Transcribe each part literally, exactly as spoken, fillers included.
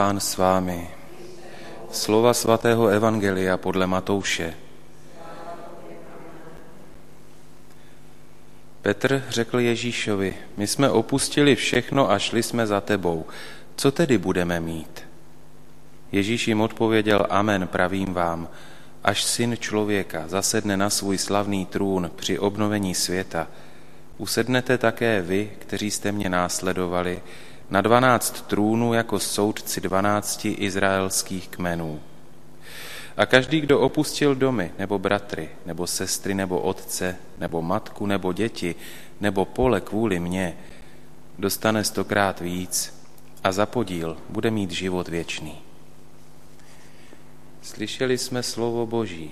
Pán s vámi. Slova svatého Evangelia podle Matouše. Petr řekl Ježíšovi: My jsme opustili všechno a šli jsme za tebou. Co tedy budeme mít? Ježíš jim odpověděl: Amen, pravím vám, až Syn člověka zasedne na svůj slavný trůn při obnovení světa, usednete také vy, kteří jste mě následovali, na dvanáct trůnů jako soudci dvanácti izraelských kmenů. A každý, kdo opustil domy, nebo bratry, nebo sestry, nebo otce, nebo matku, nebo děti, nebo pole kvůli mně, dostane stokrát víc a za podíl bude mít život věčný. Slyšeli jsme slovo Boží.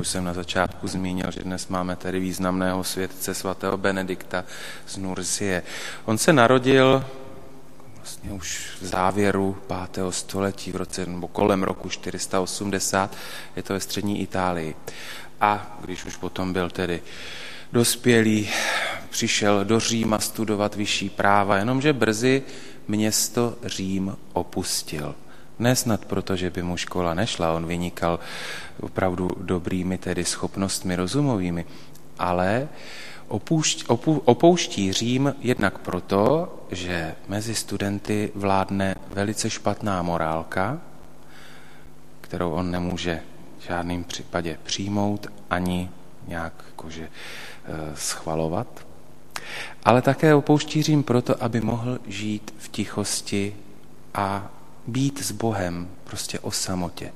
Už jsem na začátku zmínil, že dnes máme tady významného světce svatého Benedikta z Nursie. On se narodil vlastně už v závěru pátého století, v roce, nebo kolem roku čtyři sta osmdesát, je to ve střední Itálii. A když už potom byl tedy dospělý, přišel do Říma studovat vyšší práva, jenomže brzy město Řím opustil. Ne snad proto, že by mu škola nešla, on vynikal opravdu dobrými tedy schopnostmi rozumovými, ale opouští, opu, opouští Řím jednak proto, že mezi studenty vládne velice špatná morálka, kterou on nemůže v žádném případě přijmout ani nějak jakože schvalovat, ale také opouští Řím proto, aby mohl žít v tichosti a být s Bohem, prostě o samotě.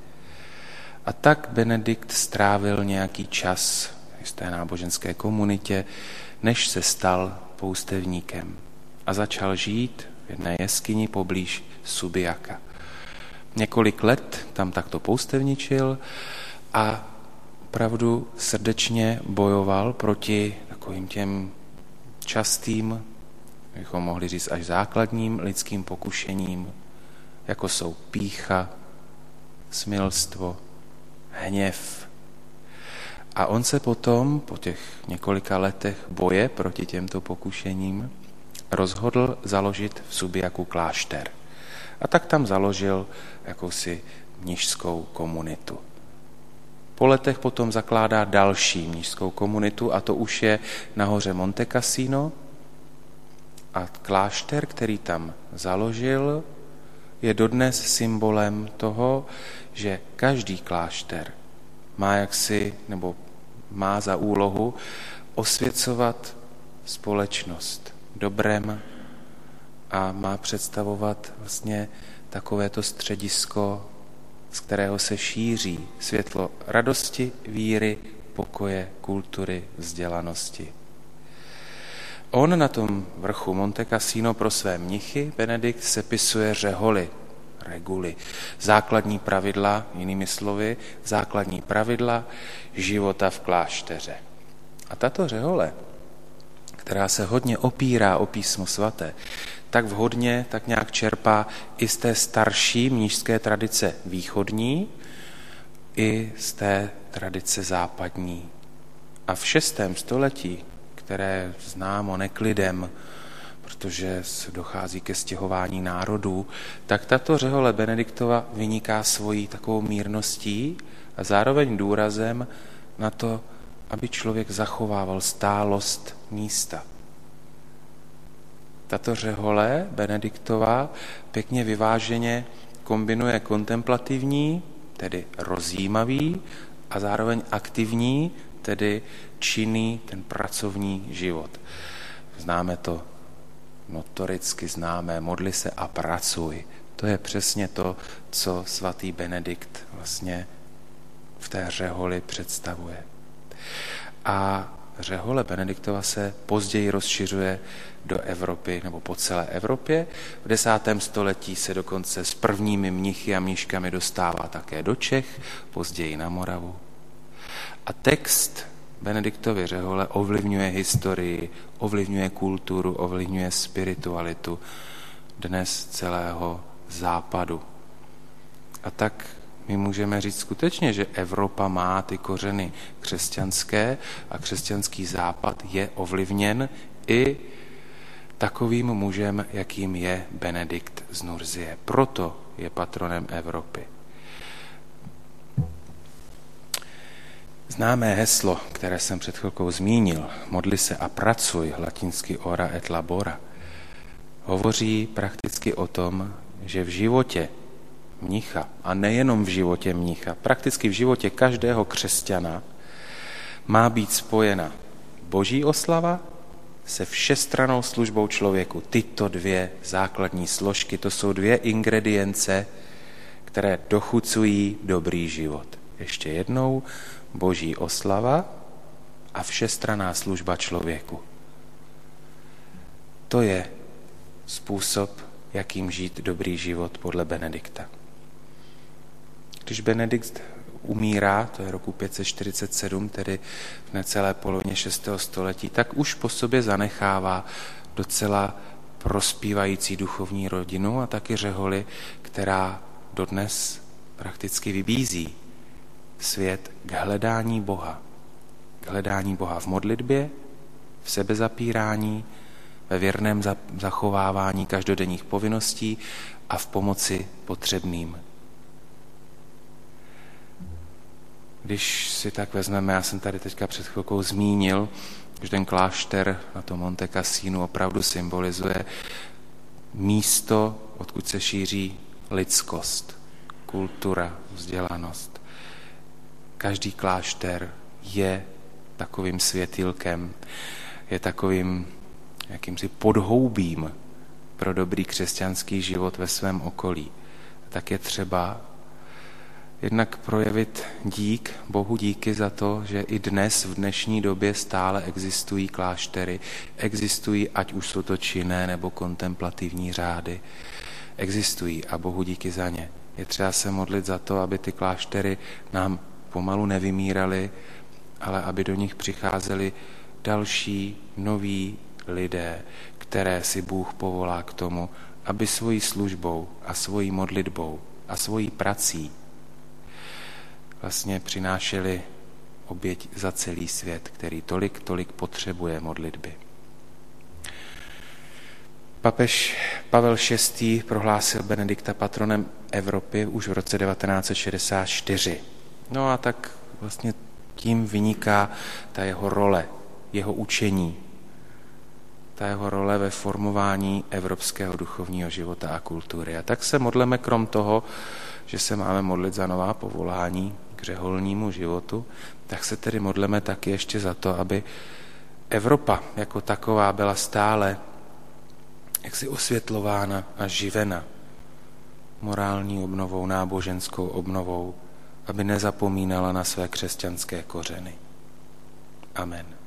A tak Benedikt strávil nějaký čas v jisté náboženské komunitě, než se stal poustevníkem a začal žít v jedné jeskyni poblíž Subiaka. Několik let tam takto poustevničil a opravdu srdečně bojoval proti takovým těm častým, bychom mohli říct až základním lidským pokušením, jako jsou pýcha, smilstvo, hněv. A on se potom, po těch několika letech boje proti těmto pokušením, rozhodl založit v Subiaku klášter. A tak tam založil jakousi mnišskou komunitu. Po letech potom zakládá další mnišskou komunitu, a to už je nahoře Monte Cassino. A klášter, který tam založil, je dodnes symbolem toho, že každý klášter má jaksi, nebo má za úlohu osvěcovat společnost dobrem a má představovat vlastně takovéto středisko, z kterého se šíří světlo radosti, víry, pokoje, kultury, vzdělanosti. On na tom vrchu Monte Cassino pro své mnichy Benedikt sepisuje řeholy, reguly, základní pravidla, jinými slovy, základní pravidla života v klášteře. A tato řehole, která se hodně opírá o písmo svaté, tak vhodně, tak nějak čerpá i z té starší mnišské tradice východní, i z té tradice západní. A v šestém století, které je známo neklidem, protože dochází ke stěhování národů, tak tato řehole Benediktova vyniká svojí takovou mírností a zároveň důrazem na to, aby člověk zachovával stálost místa. Tato řehole Benediktova pěkně vyváženě kombinuje kontemplativní, tedy rozjímavý, a zároveň aktivní, tedy činný ten pracovní život. Známe to notoricky známé, modli se a pracuj. To je přesně to, co svatý Benedikt vlastně v té řeholi představuje. A řehole Benediktova se později rozšiřuje do Evropy, nebo po celé Evropě. V desátém století se dokonce s prvními mnichy a mníškami dostává také do Čech, později na Moravu. A text Benediktovy řehole ovlivňuje historii, ovlivňuje kulturu, ovlivňuje spiritualitu dnes celého západu. A tak my můžeme říct skutečně, že Evropa má ty kořeny křesťanské a křesťanský západ je ovlivněn i takovým mužem, jakým je Benedikt z Nursie. Proto je patronem Evropy. Známé heslo, které jsem před chvilkou zmínil, modli se a pracuj, latinsky ora et labora, hovoří prakticky o tom, že v životě mnicha, a nejenom v životě mnicha, prakticky v životě každého křesťana má být spojena boží oslava se všestrannou službou člověku. Tyto dvě základní složky, to jsou dvě ingredience, které dochucují dobrý život. Ještě jednou, boží oslava a všestranná služba člověku. To je způsob, jakým žít dobrý život podle Benedikta. Když Benedikt umírá, to je roku pět set čtyřicet sedm, tedy v necelé polovině šestého století, tak už po sobě zanechává docela prospívající duchovní rodinu a taky řeholi, která dodnes prakticky vybízí svět k hledání Boha. K hledání Boha v modlitbě, v sebezapírání, ve věrném zachovávání každodenních povinností a v pomoci potřebným. Když si tak vezmeme, já jsem tady teďka před chvilkou zmínil, že ten klášter na tom Monte Cassino opravdu symbolizuje místo, odkud se šíří lidskost, kultura, vzdělanost. Každý klášter je takovým světýlkem, je takovým jakýmsi podhoubím pro dobrý křesťanský život ve svém okolí. Tak je třeba jednak projevit dík, Bohu díky za to, že i dnes, v dnešní době stále existují kláštery, existují, ať už jsou to činné nebo kontemplativní řády, existují a Bohu díky za ně. Je třeba se modlit za to, aby ty kláštery nám pomalu nevymíraly, ale aby do nich přicházeli další, noví lidé, které si Bůh povolá k tomu, aby svojí službou a svojí modlitbou a svojí prací vlastně přinášeli oběť za celý svět, který tolik, tolik potřebuje modlitby. Papež Pavel šestý. Prohlásil Benedikta patronem Evropy už v roce devatenáct set šedesát čtyři. No a tak vlastně tím vyniká ta jeho role, jeho učení, ta jeho role ve formování evropského duchovního života a kultury. A tak se modleme krom toho, že se máme modlit za nová povolání k řeholnímu životu, tak se tedy modleme taky ještě za to, aby Evropa jako taková byla stále jaksi osvětlována a živena morální obnovou, náboženskou obnovou, aby nezapomínala na své křesťanské kořeny. Amen.